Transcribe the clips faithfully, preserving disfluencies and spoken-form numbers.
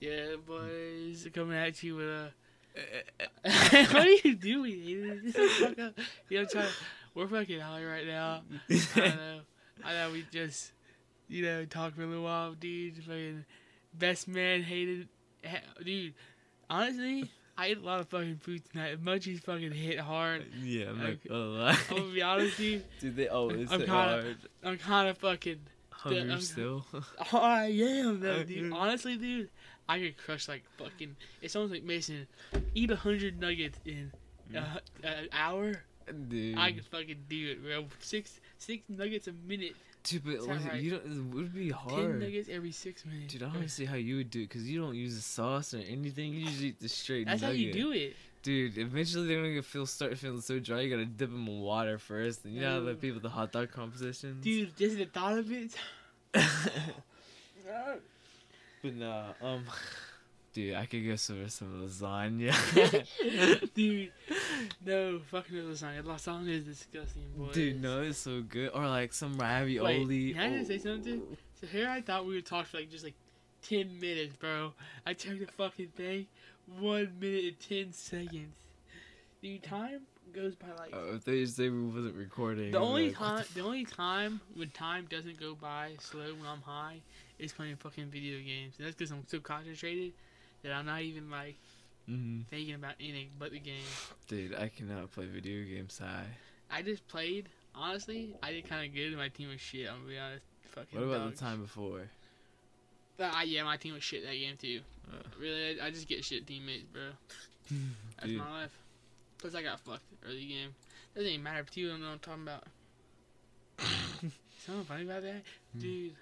Yeah, boys, coming at you with a. What are you doing? Fuck up. Yeah, I'm trying. We're fucking high right now. I know. I know we just, you know, talked for a little while, dude. Fucking best man hated, dude. Honestly, I ate a lot of fucking food tonight. Munchies fucking hit hard. Yeah, I'm like, gonna lie. I'm gonna be honest with you. Dude, they always I'm hit kinda, hard. I'm kind of fucking. Hungry I'm, still? Oh, I am, though, dude. Honestly, dude, I could crush, like, fucking. It's almost like, Mason, eat one hundred nuggets in uh, an hour. Dude. I could fucking do it, bro. Six six nuggets a minute. Dude, but like, right. you don't, it would be hard. Ten nuggets every six minutes. Dude, I don't see how you would do it, because you don't use the sauce or anything. You just eat the straight That's nugget. That's how you do it. Dude, eventually they're going to feel start feeling so dry, you got to dip them in water first. And you know how the people with the hot dog compositions? Dude, just the thought of it. But nah, um... Dude, I could go for some lasagna. Dude, no, fucking no lasagna. Lasagna is disgusting, boy. Dude, no, it's so good. Or like some ravioli. Wait, can I just say something? Dude? So here I thought we would talk for like just like ten minutes, bro. I checked the fucking thing. One minute and ten seconds. Dude, time goes by like. Oh, if they say we wasn't recording. The only like, time, the, the only time when time doesn't go by slow when I'm high is playing fucking video games. And that's because I'm so concentrated. That I'm not even, like, mm-hmm. thinking about anything but the game. Dude, I cannot play video games high. I just played. Honestly, I did kind of good. My team was shit. I'm going to be honest. Fucking What about dogs. The time before? Uh, yeah, my team was shit that game, too. Uh. Really, I, I just get shit teammates, bro. That's Dude. My life. Plus, I got fucked early game. Doesn't even matter to you. I don't know what I'm talking about. Something funny about that? Mm. Dude.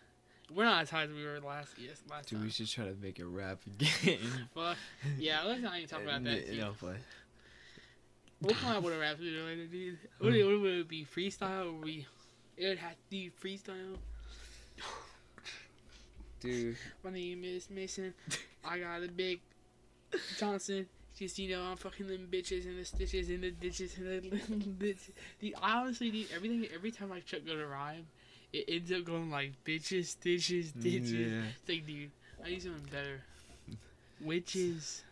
We're not as high as we were last, yes, last Dude, time. Dude, we should try to make a rap again. Fuck. Yeah, let's not even talk about that. Dude. No, play. We'll come out with a rap video later, dude. Would it, would it be freestyle or we... It would have to be freestyle. Dude. My name is Mason. I got a big Johnson. Just, you know, I'm fucking them bitches and the stitches and the ditches and the bitches. Dude, I honestly, dude, everything, every time I check go to rhyme... It ends up going like bitches, stitches, ditches. Yeah. It's like, dude, I need something better. Witches,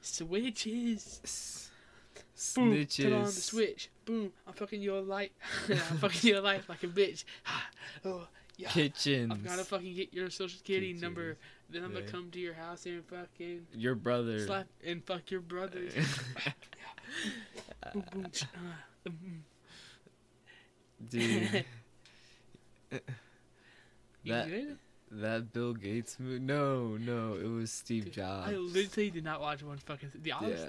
switches, S- snitches. Boom, turn on the switch. Boom, I'm fucking your life. I'm fucking your life like a bitch. Oh, yeah. Kitchens. I've gotta fucking get your social security number. Then I'm yeah. gonna come to your house and fucking your brother slap and fuck your brothers. Boom, boom. Dude. that good? That Bill Gates movie? No, no, it was Steve Dude, Jobs. I literally did not watch one fucking thing. Yeah, I was,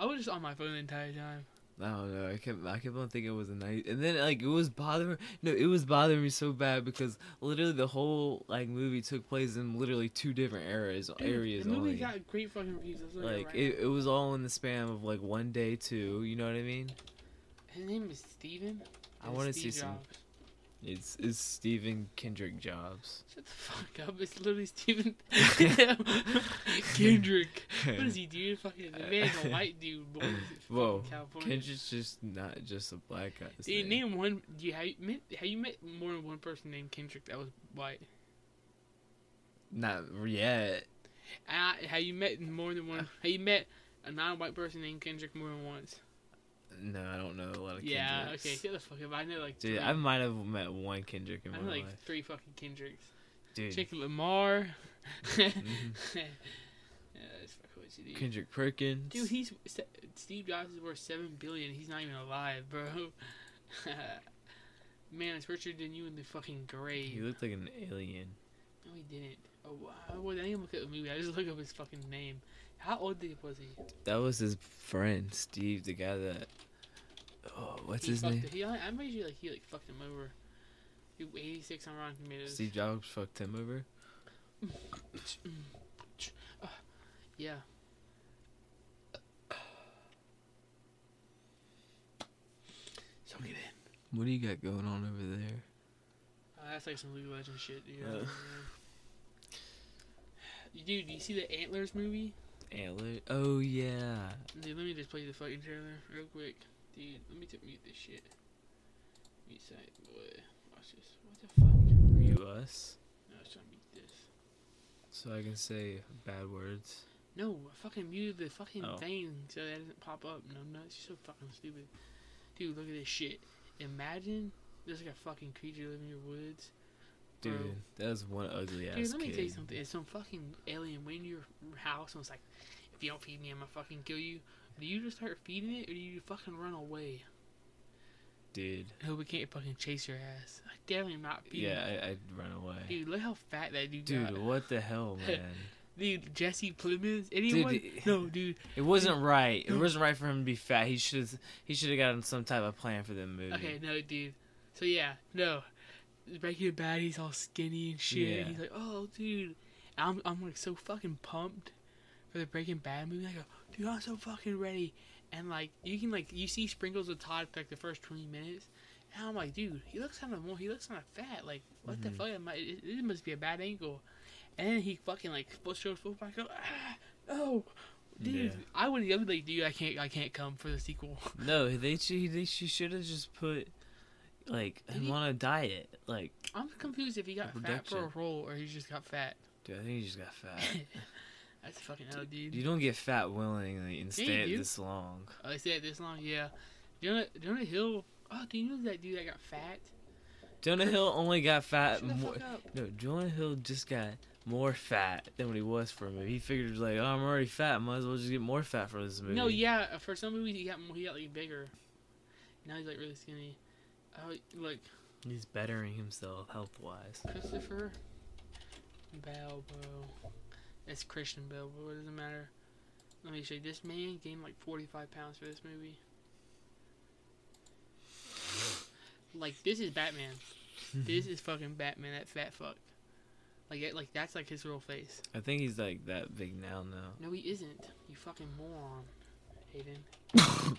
I was just on my phone the entire time. I don't know. I kept, I kept on thinking it was a nice, and then like it was bothering. No, it was bothering me so bad because literally the whole like movie took place in literally two different eras. Dude, areas. The movie only. Got great fucking reviews. Like right it, it was all in the span of like one day too. You know what I mean? His name is Steven. I want to see Jobs. Some. It's it's Stephen Kendrick Jobs. Shut the fuck up! It's literally Stephen Kendrick. What is he doing? Fucking the man's a white dude. Boy. Whoa, California. Kendrick's just not just a black guy. Do you name one? Do you have you met have you met more than one person named Kendrick that was white? Not yet. Uh, have you met more than one? Have you met a non-white person named Kendrick more than once? No, I don't know a lot of yeah, Kendricks. Yeah, okay, shut the fuck up. I know like Dude, three. I might have met one Kendrick in I know, my like, life. I like three fucking Kendricks. Dude. Kendrick Lamar. Mm-hmm. Yeah, that's fucking what you do. Kendrick Perkins. Dude, he's... Steve Jobs is worth seven billion dollars. He's not even alive, bro. Man, it's richer than you in the fucking grave. He looked like an alien. No, he didn't. Oh, wow. I didn't even look at the movie. I just looked up his fucking name. How old was he? That was his friend, Steve, the guy that... Oh, what's he his name? He, I made you like he like fucked him over. He was eighty-six on Rotten Tomatoes. Steve Jobs fucked him over? uh, yeah. So get in. What do you got going on over there? Uh, that's like some League of Legends shit, dude. Uh. Dude, you see the Antlers movie? Antlers? Oh, yeah. Dude, let me just play the fucking trailer real quick. Dude, let me t- mute this shit. Mute side, boy. Watch this. What the fuck? Mute us? No, I was trying to mute this. So I can say bad words. No, I fucking muted the fucking oh. thing so that doesn't pop up. No, I'm not. It's so fucking stupid. Dude, look at this shit. Imagine there's like a fucking creature living in your woods. Dude, bro. That was one ugly ass kid. Dude, let me kid. tell you something. If some fucking alien went into your house and was like, if you don't feed me, I'm gonna fucking kill you. Do you just start feeding it or do you fucking run away? Dude. No, we can't fucking chase your ass. I definitely not feeding Yeah, I, I'd run away. Dude, look how fat that dude got. Dude, what the hell, man? Dude, Jesse Plemons? Anyone? Dude, no, dude. It wasn't dude. right. It wasn't right for him to be fat. He should he should have gotten some type of plan for the movie. Okay, no, dude. So, yeah, no. Breaking Bad, he's all skinny and shit. Yeah. And he's like, oh, dude. I'm, I'm, like, so fucking pumped for the Breaking Bad movie. I go, dude, I'm so fucking ready. And, like, you can, like, you see sprinkles of Todd for, like, the first twenty minutes. And I'm like, dude, he looks kind of more, he looks kind of fat. Like, what mm-hmm. the fuck? Am I, it, it must be a bad ankle. And then he fucking like pushed his foot back up. Ah, no, dude, yeah. I would have been like, dude, I can't, I can't come for the sequel. No, they should, they should have just put like him he, on a diet. Like, I'm confused if he got fat for a role or he just got fat. Dude, I think he just got fat. That's fucking hell, dude. You don't get fat willingly and stay yeah, at this long. Oh, they stay at this long, yeah. Jonah, Jonah Hill. Oh, do you know that dude that got fat? Jonah Hill only got fat. More, no, Jonah Hill just got more fat than what he was for a movie. He figured, like, oh, I'm already fat. Might as well just get more fat for this movie. No, yeah. For some movies, he got, he got like, bigger. Now he's, like, really skinny. Uh, like He's bettering himself health-wise. Christopher Balboa. It's Christian Balboa. It doesn't matter. Let me show you. This man gained, like, forty-five pounds for this movie. Like, this is Batman. This is fucking Batman, that fat fuck. Like, like that's, like, his real face. I think he's, like, that big now, now. No, he isn't. You fucking moron, Hayden.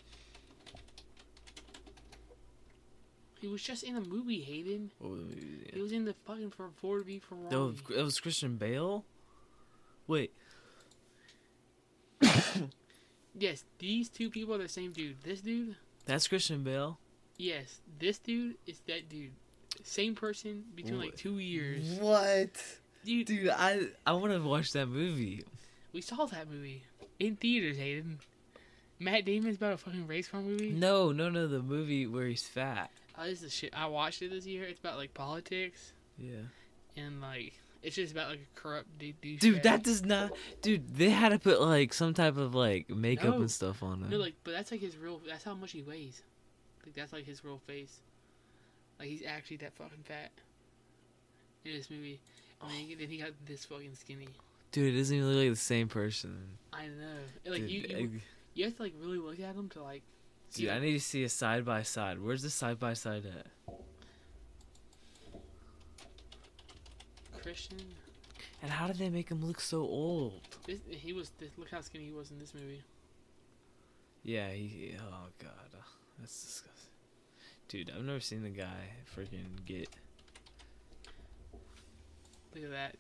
He was just in a movie, Hayden. What was the movie? Yeah. He was in the fucking Ford v Ferrari. That was, that was Christian Bale? Wait. Yes, these two people are the same dude. This dude? That's Christian Bale? Yes, this dude is that dude. Same person between what? like two years. What? Dude, dude I I want to watch that movie. We saw that movie in theaters, Hayden. Matt Damon's about a fucking race car movie. No, no, no, the movie where he's fat. Oh, this is shit. I watched it this year. It's about like politics. Yeah. And like it's just about like a corrupt dude. Dude, dude that does not. Dude, they had to put like some type of like makeup no. and stuff on him. No, like, but that's like his real. That's how much he weighs. Like, that's, like, his real face. Like, he's actually that fucking fat in this movie. And then he, then he got this fucking skinny. Dude, it doesn't even look like the same person. I know. Like, dude, you, you, I, you have to, like, really look at him to, like... Dude, see I him. need to see a side-by-side. Where's the side-by-side at? Christian. And how did they make him look so old? This, he was... This, look how skinny he was in this movie. Yeah, he... Oh, God. That's disgusting. Dude, I've never seen the guy freaking get. Look at that.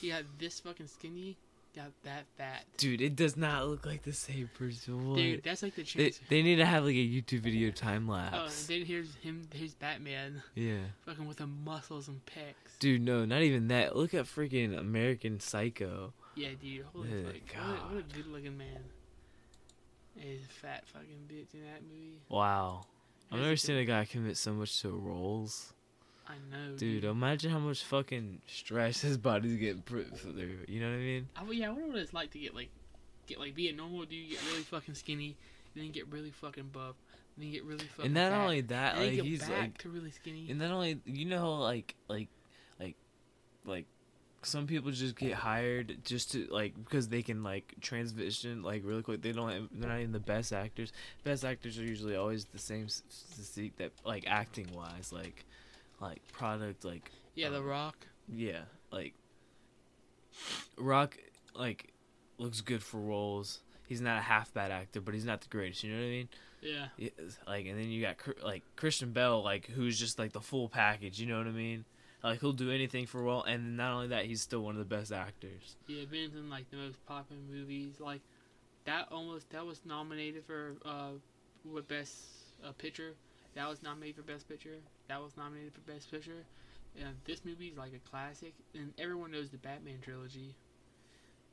He got this fucking skinny, got that fat. Dude, it does not look like the same person. Dude, that's like the chance. They, they need to have like a YouTube video time lapse. Oh, and then here's him, here's Batman. Yeah. Fucking with the muscles and pecs. Dude, no, not even that. Look at freaking American Psycho. Yeah, dude. Holy fuck. What, what a good looking man. He's a fat fucking bitch in that movie. Wow. I've never seen a guy commit so much to roles. I know. Dude, dude. Imagine how much fucking stress his body's getting put through. You know what I mean? I, yeah, I wonder what it's like to get like, get like, be a normal dude, get really fucking skinny, and then get really fucking buff, and then get really fucking And not fat, only that, and like, get he's back like, to really skinny. And not only, you know, like, like, like, like, some people just get hired just to like because they can like transition like really quick. They don't. They're not even the best actors. Best actors are usually always the same physique that like acting wise, like like product, like yeah, um, The Rock. Yeah, like Rock like looks good for roles. He's not a half bad actor, but he's not the greatest. You know what I mean? Yeah. yeah like and then you got like Christian Bale, like who's just like the full package. You know what I mean? Like, he'll do anything for a while, and not only that, he's still one of the best actors. Yeah, been in, like, the most popular movies. Like, that almost, that was nominated for, uh, what Best uh, Picture. That was nominated for Best Picture. That was nominated for Best Picture. And this movie's, like, a classic, and everyone knows the Batman trilogy.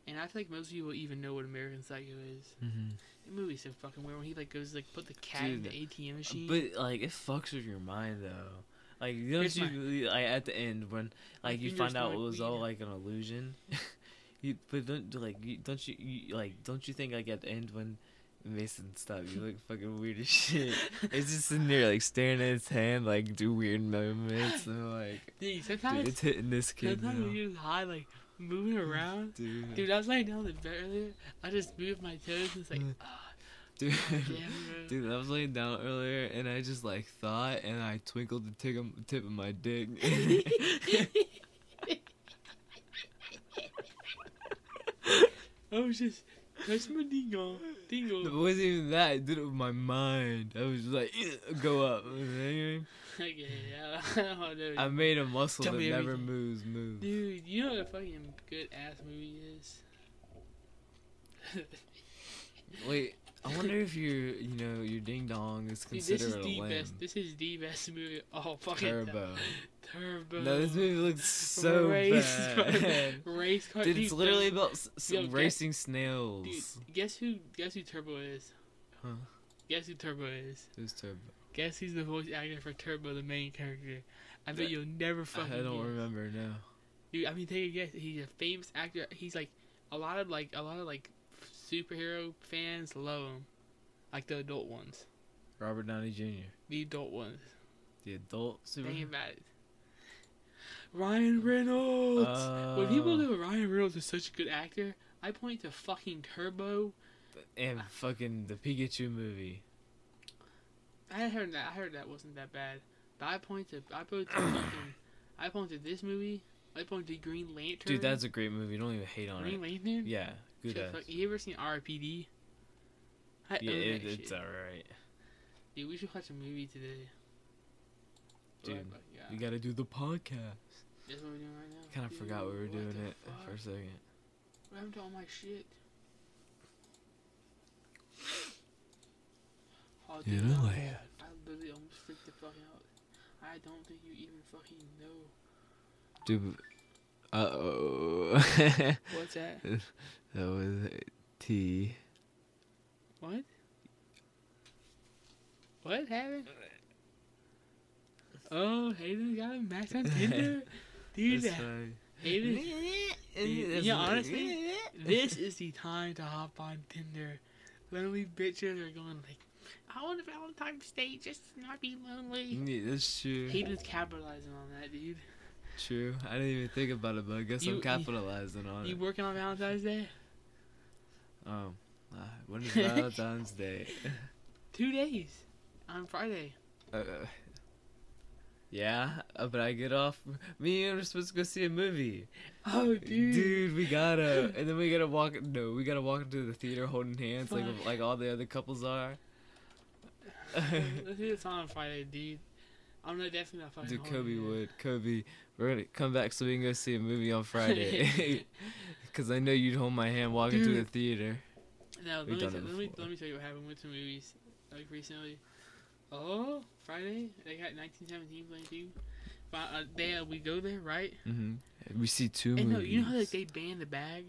And I feel like most people even know what American Psycho is. Mm-hmm. The movie's so fucking weird when he like goes like put the cat Dude, in the A T M machine. But like it fucks with your mind though. Like you don't you like at the end when like you find out it was all like an illusion. you but don't like you, don't you, you like don't you think like at the end when Mason stop you look fucking weird as shit. It's just sitting there like staring at his hand like do weird movements and like dude, sometimes dude, it's hitting this kid. Sometimes you just high like moving around. Dude, dude I was laying down in the bed earlier. I just moved my toes and it's like oh, Dude, damn, dude, I was laying down earlier and I just like thought and I twinkled the tip of, tip of my dick. I was just that's my dingle. Dingle. No, it wasn't even that. I did it with my mind. I was just like, go up. Okay, yeah. I, know. I made a muscle Tell that never everything. moves move. Dude, you know what a fucking good ass movie is? Wait, I wonder if your, you know, your ding dong is considered Dude, this is a the best. This is the best movie. Oh, fucking Turbo. Time. Turbo. No, this movie looks so race bad. Car, race car. Dude, it's dude, literally about s- yo, racing guess, snails. Dude, guess who? Guess who Turbo is? Huh? Guess who Turbo is? Who's Turbo? Guess who's the voice actor for Turbo, the main character? I bet that, you'll never fucking. I don't guess. remember now. Dude, I mean, take a guess. He's a famous actor. He's like a lot of like a lot of like superhero fans love him, like the adult ones. Robert Downey Junior The adult ones. The adult superhero. Think about it. Ryan Reynolds. Uh, when people go, Ryan Reynolds is such a good actor, I point to fucking Turbo, and fucking the Pikachu movie. I heard that. I heard that wasn't that bad, but I point to I point to fucking I point to this movie. I point to Green Lantern. Dude, that's a great movie. Don't even hate on Green it. Green Lantern. Yeah, good ass. Fuck, you ever seen R P D? I yeah, own it, that it's shit. alright. Dude, we should watch a movie today. Dude, right, yeah. we gotta do the podcast. That's what we're doing right now. Kind of forgot we were doing it fuck? for a second. What happened to all my shit? Oh, dude, you know, like, I literally almost freaked the fuck out. I don't think you even fucking know. Dude, uh oh. What's that? That was tea. What? What happened? Oh, Hayden got a match on Tinder? Dude, that's funny. Hayden. Dude, yeah, honestly, this is the time to hop on Tinder. Lonely bitches are going like, I want a Valentine's Day just to not be lonely. Yeah, that's true. Hayden's capitalizing on that, dude. True. I didn't even think about it, but I guess you, I'm capitalizing you, on it. You working on Valentine's Day? Um, uh, when is Valentine's Day? Two days. On Friday. Uh, yeah, uh, but I get off. Me and we're supposed to go see a movie. Oh, dude. Dude, we gotta. And then we gotta walk. No, we gotta walk into the theater holding hands Fuck. like like all the other couples are. Let's do this on Friday, dude. I'm not definitely not fucking. Dude, Kobe would. Kobe, we're gonna come back so we can go see a movie on Friday. Because I know you'd hold my hand walking Dude. through the theater. Now let me, t- let me let me tell you what happened. We went to movies like recently. Oh, Friday they got nineteen seventeen playing too. But uh, they uh, we go there right. Mm-hmm. We see two. And movies. No, you know how like they banned the bag.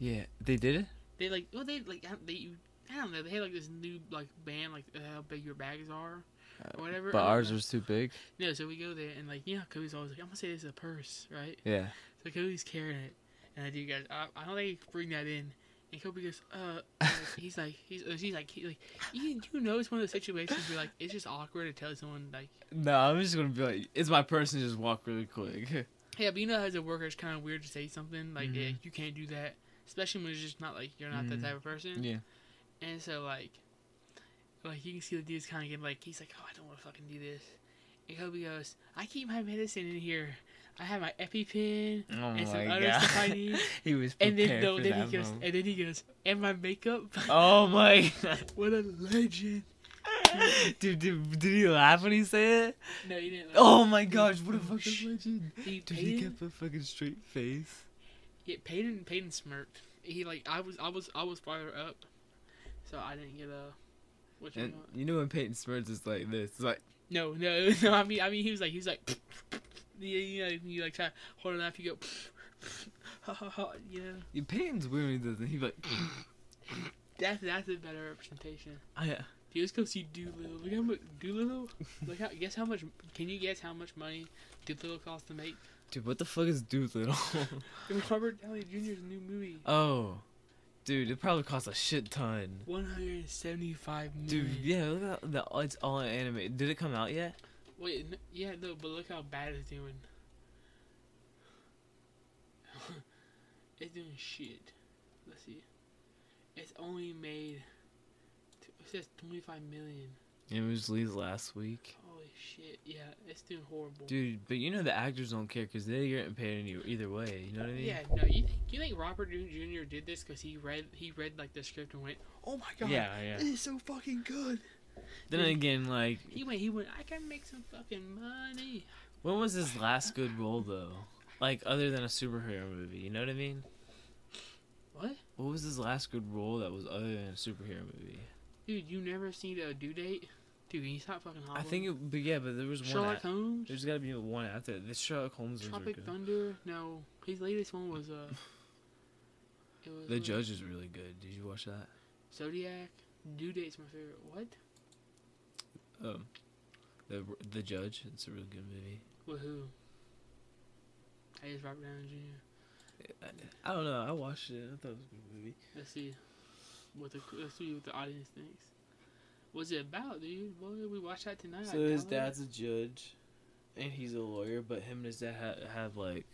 Yeah, they did it. They like well they like they I don't know they had like this new like ban like uh, how big your bags are. Or whatever. But ours was too big. No, so we go there and like, you know, Kobe's always like, I'm gonna say this is a purse, right? Yeah. So Kobe's carrying it, and I do guys, I, I don't think you can bring that in. And Kobe goes, uh, like, he's like, he's, he's like, he, like, you, you know, it's one of those situations where like it's just awkward to tell someone like. No, I'm just gonna be like, it's my purse, and just walk really quick. Yeah, but you know, as a worker, it's kind of weird to say something like, mm-hmm. yeah, you can't do that, especially when it's just not like you're not mm-hmm. that type of person. Yeah. And so like. Like, you can see the dude's kind of getting, like, he's like, oh, I don't want to fucking do this. And Kobe goes, I keep my medicine in here. I have my EpiPen oh and some other God. stuff I need. He was prepared and then, no, for then that he goes, And then he goes, and my makeup. Oh, my God. What a legend. Dude, did, did he laugh when he said it? No, he didn't laugh. Oh, my gosh, what a fucking Shh. legend. He Dude, Payton, he kept a fucking straight face. Yeah, Payton, Payton smirked. He, like, I was, I was, I was farther up, so I didn't get a... Which and you know when Peyton Smurds is like this, it's like no, no, no. I mean, I mean, he was like, he was like, yeah, you know, you like try to hold it up, you go, ha ha ha, yeah. Peyton's weird when he does it. He's like... that's, that's a better representation. Oh, yeah. Dude, let's go see Doolittle. Look how much... Doolittle? Look how... Guess how much... Can you guess how much money Doolittle costs to make? Dude, what the fuck is Doolittle? It was Robert Downey Junior's new movie. Oh. Dude, it probably costs a shit ton. one hundred seventy-five million. Dude, yeah, look at that. It's all animated. Did it come out yet? Wait, no, yeah, no, but look how bad it's doing. It's doing shit. Let's see. It's only made... It says twenty-five million. It was released last week. Holy shit, yeah, it's doing horrible. Dude, but you know the actors don't care because they're getting paid any, either way, you know what I mean? Yeah, no, you think, you think Robert Downey Junior did this because he read he read like the script and went, oh my god, yeah, yeah. This is so fucking good. Then Dude, again, like... He went, he went, I can make some fucking money. When was his last good role, though? Like, other than a superhero movie, you know what I mean? What? What was his last good role that was other than a superhero movie? Dude, you never seen a Due Date? Dude, he's not fucking hobbling. I think, it, but yeah, but there was Sherlock one. Sherlock Holmes? There's gotta be one out there. The Sherlock Holmes was Tropic Thunder? No. His latest one was, uh... it was the like, Judge is really good. Did you watch that? Zodiac? Due Date's my favorite. What? Um, the the Judge. It's a really good movie. With who? I just Robert Downey Junior I, I don't know. I watched it. I thought it was a good movie. Let's see what the let's see what the audience thinks. What's it about, dude? Well, we watched that tonight. So his dad's a judge, and he's a lawyer. But him and his dad have, have like,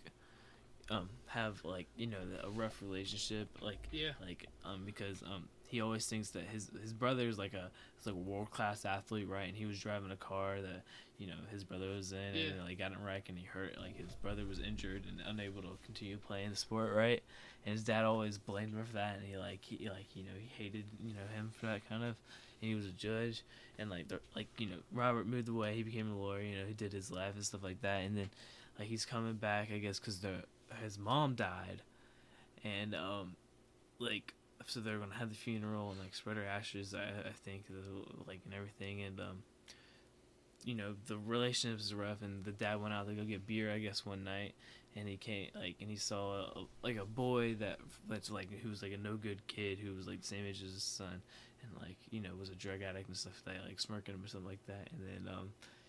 um, have like you know a rough relationship. Like yeah. Like um, because um. He always thinks that his his brother is like a is like a world class athlete, right? And he was driving a car that you know his brother was in, yeah. and like got in a wreck, and he hurt. Like his brother was injured and unable to continue playing the sport, right? And his dad always blamed him for that, and he like he like you know he hated you know him for that kind of. And he was a judge, and like the, like you know Robert moved away, he became a lawyer, you know he did his life and stuff like that, and then like he's coming back, I guess, because the his mom died, and um like. So they're gonna have the funeral and like spread her ashes, I, I think, like and everything, and um, you know the relationship is rough. And the dad went out to go get beer, I guess, one night, and he came like and he saw a, a, like a boy that that's like who was like a no good kid who was like the same age as his son, and like you know was a drug addict and stuff like that, like smirking him or something like that. And then um,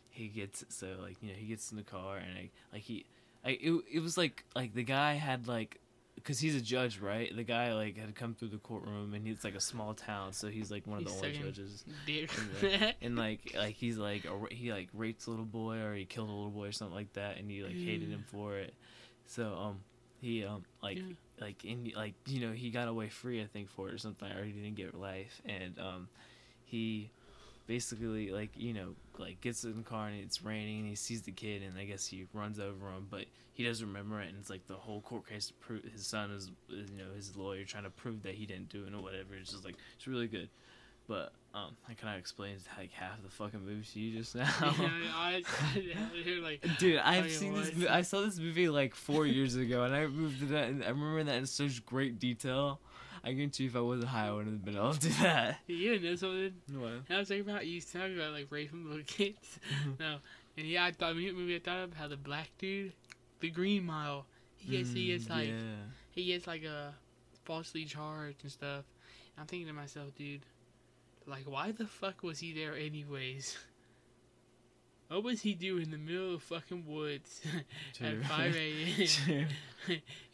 he gets so like you know he gets in the car and like like he, I it it was like like the guy had like. Because he's a judge, right? The guy, like, had come through the courtroom, and it's, like, a small town, so he's, like, one of he's the only judges. And, like, and, like, like he's, like, a, he, like, raped a little boy, or he killed a little boy, or something like that, and he, like, hated him for it. So, um, he, um, like, yeah. like, in, like, you know, he got away free, I think, for it or something, or he didn't get life, and, um, he... basically like you know like gets in the car and it's raining and he sees the kid and I guess he runs over him but he doesn't remember it and it's like the whole court case to prove his son is you know his lawyer trying to prove that he didn't do it or whatever. It's just like it's really good, but um I cannot explain like half the fucking movie to you just now. Yeah, I, I, like, dude, I've seen this mo- I saw this movie like four years ago and I moved that and I remember that in such great detail. I guarantee if I wasn't high, I wouldn't have been able to do that. You know something? What? I was thinking about you talking about like raping little kids. No, and yeah, I thought movie I thought of how the black dude, the Green Mile, he gets mm, he gets like yeah. he gets like a uh, falsely charged and stuff. And I'm thinking to myself, dude, like why the fuck was he there anyways? What was he doing in the middle of fucking woods at five a.m.? he yeah,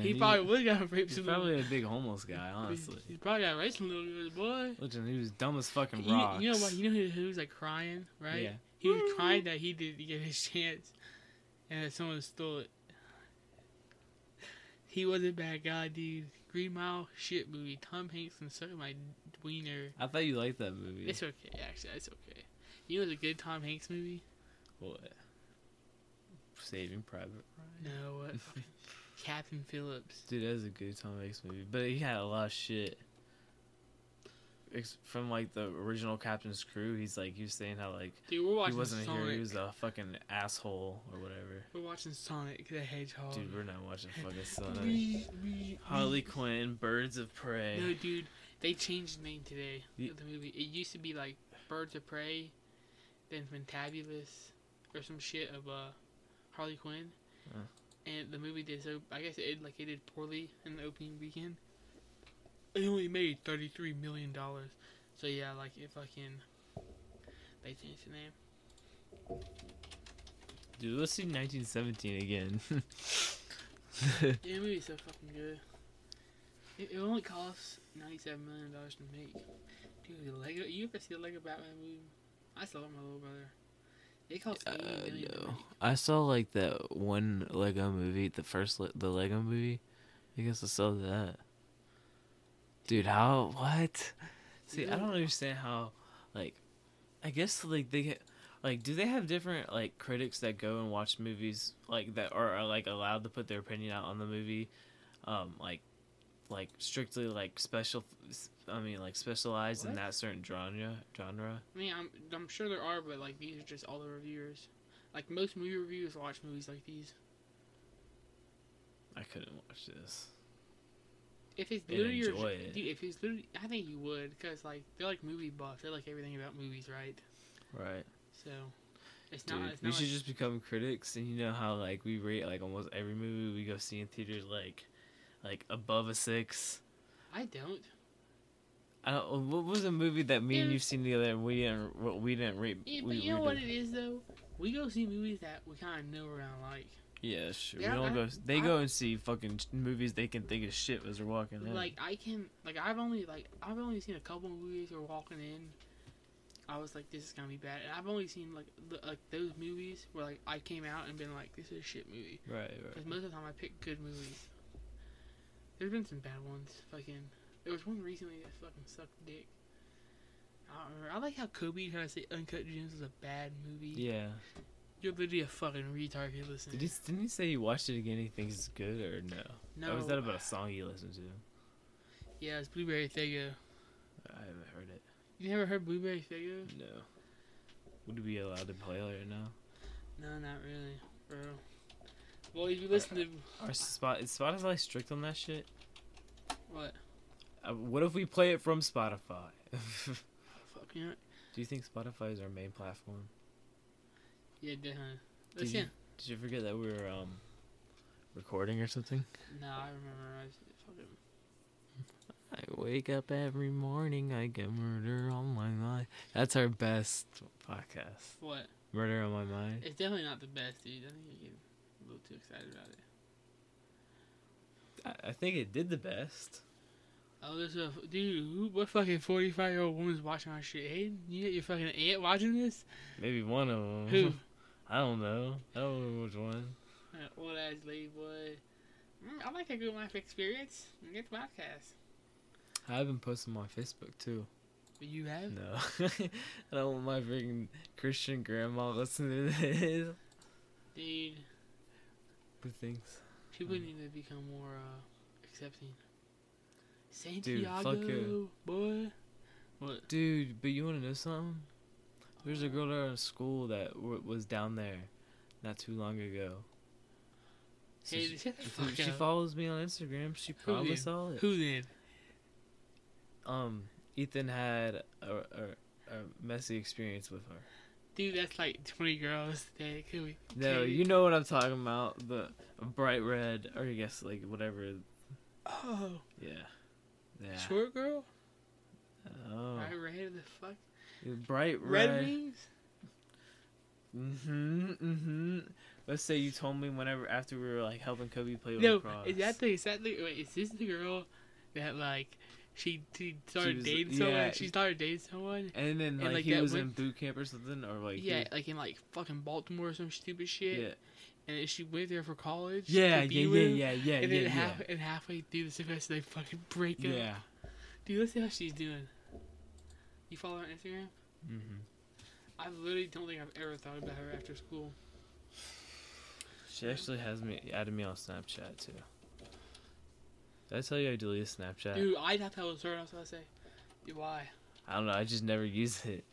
he yeah, probably would have got raped some little... He's probably a big homeless guy, honestly. He probably got raped some little boy. Listen, he was dumb as fucking rocks. You, you know what? You know who, who was, like, crying, right? Yeah. He was crying that he didn't get his chance and that someone stole it. He was a bad guy, dude. Green Mile, shit movie. Tom Hanks and suck my wiener. I thought you liked that movie. It's okay, actually. It's okay. You know the good Tom Hanks movie? What? Saving Private Ryan. No, what? Captain Phillips. Dude, that was a good Tom Hanks movie. But he had a lot of shit. It's from, like, the original Captain's Crew, he's, like, he was saying how, like, dude, we're watching he wasn't Sonic. A hero, he was a fucking asshole or whatever. We're watching Sonic the Hedgehog. Dude, we're not watching fucking Sonic. Harley Quinn, Birds of Prey. No, dude, they changed the name today the, of the movie. It used to be, like, Birds of Prey... Then Fantabulous or some shit of uh, Harley Quinn. Uh. and the movie did so. I guess it like it did poorly in the opening weekend. It only made thirty-three million dollars. So yeah, like if I can, they changed the name. Dude, let's see nineteen seventeen again. Yeah, the movie's so fucking good. It, it only costs ninety-seven million dollars to make. Dude, the Lego, you ever see the Lego Batman movie? I saw it with my little brother. It costs eighty million dollars. Uh, no. I saw, like, that one Lego movie, the first Le- the Lego movie. I guess I saw that. Dude, how? What? See, yeah. I don't understand how, like, I guess, like, they get... Like, do they have different, like, critics that go and watch movies, like, that are, are like, allowed to put their opinion out on the movie? Um, like, like strictly, like, special, I mean, like, specialized what? in that certain genre? genre? I mean, I'm, I'm sure there are, but, like, these are just all the reviewers. Like, most movie reviewers watch movies like these. I couldn't watch this. If it's literally enjoy your... It. Dude, if it's literally... I think you would, because, like, they're, like, movie buffs. They like everything about movies, right? Right. So, it's not. Dude, it's not we should like, just become critics, and you know how like we rate like almost every movie we go see in theaters like, like above a six. I don't. I don't. What was a movie that me yeah, and you've seen the other? And we didn't. What we didn't rate. Yeah, but we, you know what it is though. We go see movies that we kind of know we're gonna like. Yeah, sure. Yeah, we don't I, go. They I, go and see fucking movies they can think of shit as they're walking in. Like I can. Like I've only like I've only seen a couple movies we're walking in. I was like, this is gonna be bad. And I've only seen like the, like those movies where like I came out and been like, this is a shit movie. Right, right. Because most of the time I pick good movies. There's been some bad ones. Fucking, there was one recently that fucking sucked dick. I don't remember. I like how Kobe tried to say Uncut Gems was a bad movie. Yeah. You're literally a fucking retard if you listen. Did he, didn't he say he watched it again? He thinks it's good or no? No. Or was that about a song he listened to? Yeah, it's Blueberry Thego. I haven't heard it. You never heard Blueberry Thego? No. Would we be allowed to play right now? No, not really, bro. Well, if you listen our, to... Our spot, is Spotify strict on that shit? What? Uh, what if we play it from Spotify? Fucking right. Do you think Spotify is our main platform? Yeah, definitely. Did you, did you forget that we were um recording or something? No, I remember. I was fucking... I wake up every morning, I get murder on my mind. That's our best podcast. What? Murder on my mind? It's definitely not the best, dude. I think you get a little too excited about it. I, I think it did the best. Oh, there's a... Dude, what fucking forty-five-year-old woman's watching our shit? Hey, you got your fucking aunt watching this? Maybe one of them. Who? I don't know. I don't remember which one. That old-ass lady boy. Mm, I like a good life experience. Get the podcast. I've been posting on Facebook too. You have? No. I don't want my freaking Christian grandma listening to this. Dude. Good things. People um, need to become more uh, accepting. Santiago, dude, boy. What? Dude, but you want to know something? There's a girl at our school that w- was down there not too long ago. So hey, she, she, she follows me on Instagram. She probably saw it. Who did? Um, Ethan had a, a, a messy experience with her. Dude, that's like twenty girls. Dang, could we, could no, you know what I'm talking about. The bright red, or I guess like whatever. Oh. Yeah. Yeah. Short girl? Oh. Bright red, the fuck? Bright red. Red wings? Mm-hmm, mm-hmm. Let's say you told me whenever, after we were like helping Kobe play with no, the cross. No, is that the, is that the, wait, is this the girl that like... She, she started she was, dating someone. Yeah. She started dating someone, and then like, and, like he was went, in boot camp or something, or like yeah, was, like in like fucking Baltimore or some stupid shit. Yeah, and then she went there for college. Yeah, to be yeah, with, yeah, yeah, yeah. And yeah, then yeah. half and halfway through the semester they fucking break up. Yeah, dude, let's see how she's doing. You follow her on Instagram? Mm-hmm. I literally don't think I've ever thought about her after school. She actually has me added me on Snapchat too. Did I tell you I deleted Snapchat? Dude, I thought that was her. I was going to say, dude, why? I don't know. I just never use it.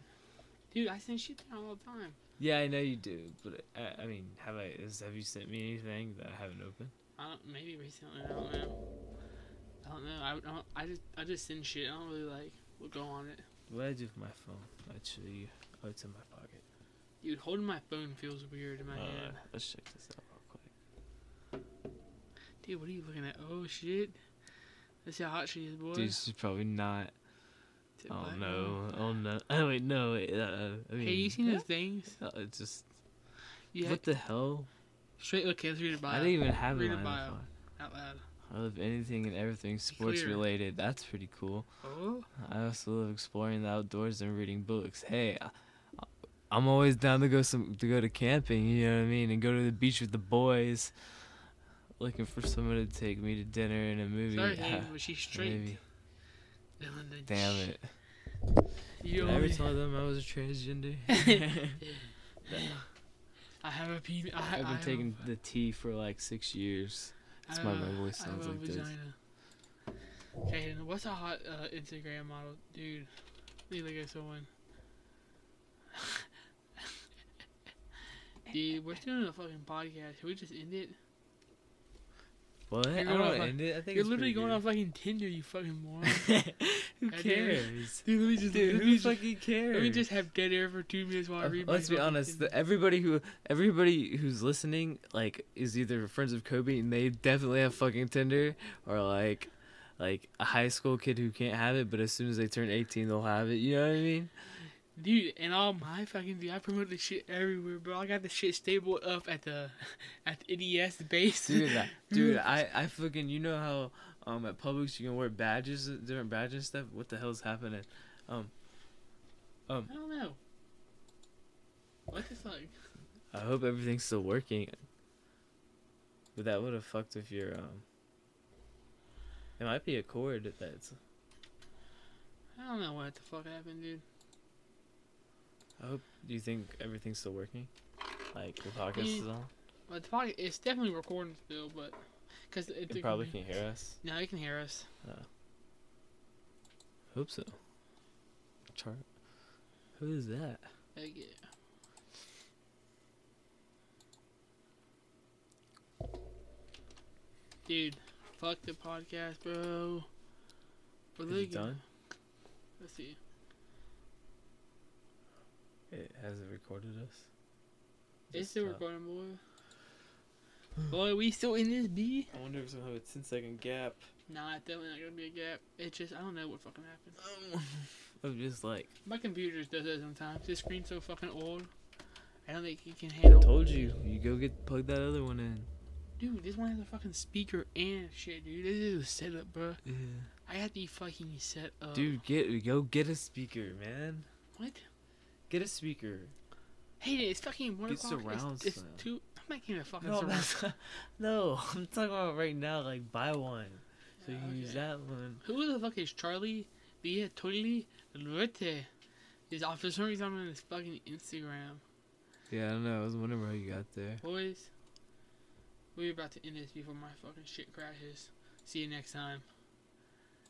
Dude, I send shit there all the time. Yeah, I know you do, but I, I mean, have I? Is, have you sent me anything that I haven't opened? I don't. Maybe recently. I don't know. I don't know. I, I, don't, I just I just send shit. I don't really like what go on it. What did I do with my phone? I'd show you. Oh, it's in my pocket. Dude, holding my phone feels weird in my uh, hand. Let's check this out real quick. Dude, what are you looking at? Oh, shit. Let's see how hot she is, boy. Dude, she's probably not. Oh, no. Woman. Oh, no. Oh, wait, no. Wait, uh, I mean, hey, you seen those things? Uh, it's just... Yeah. What the hell? Straight look, let's read a bio. I didn't even have read a bio. Out loud. I love anything and everything sports-related. That's pretty cool. Oh. I also love exploring the outdoors and reading books. Hey, I, I'm always down to go some to go to camping, you know what I mean, and go to the beach with the boys. Looking for someone to take me to dinner and a movie. Sorry, ah, was she straight? Damn it. You I never told them I was a transgender. No. I have a penis. I've been I taking have, the T for like six years. That's I why my voice sounds like vagina. This. Okay, what's a hot uh, Instagram model? Dude, you look at someone. Dude, we're still doing a fucking podcast. Can we just end it? What? I don't like, end it. I think you're literally going good. On fucking Tinder, you fucking moron. Who God cares? Dude, let me just Dude, let who me fucking just, cares? Let me just have dead air for two minutes while I read. Uh, let's be honest. The, everybody who everybody who's listening, like, is either friends of Kobe and they definitely have fucking Tinder, or like, like a high school kid who can't have it, but as soon as they turn eighteen, they'll have it. You know what I mean? Dude, and all my fucking dude, I promote this shit everywhere, bro. I got the shit stapled up at the at the N E S base. Dude, I, dude, I, I fucking, you know how um at Publix you can wear badges, different badges and stuff. What the hell's happening? Um, um. I don't know. What the fuck? I hope everything's still working. But that would have fucked if you're um. It might be a cord that's. I don't know what the fuck happened, dude. I hope. Do you think everything's still working? Like the podcast yeah. is on. Well, the podcast it's definitely recording still, but because it probably can hear us. No, it can hear us. Uh, hope so. Char, who is that? Heck yeah. Dude, fuck the podcast, bro. But is it done? Let's see. It hasn't recorded us. It's still recording, boy. Boy, we still in this B? I wonder if it's going to have a ten second gap. Nah, it's definitely not going to be a gap. It's just, I don't know what fucking happened. I'm just like... My computer just does that sometimes. This screen's so fucking old. I don't think it can handle... I told you. You go get plug that other one in. Dude, this one has a fucking speaker and shit, dude. This is a setup, bro. Yeah. I got the fucking set up. Dude, get go get a speaker, man. What? Get a speaker. Hey, it's fucking one o'clock. It's, it's two. I'm not getting a fucking no, surround. No, I'm talking about right now. Like, buy one. So yeah, you can okay. use that one. Who the fuck is Charlie? Via Totally Lorte. He's off for some reason on his fucking Instagram. Yeah, I don't know. I was wondering how you got there. Boys, we're about to end this before my fucking shit crashes. See you next time.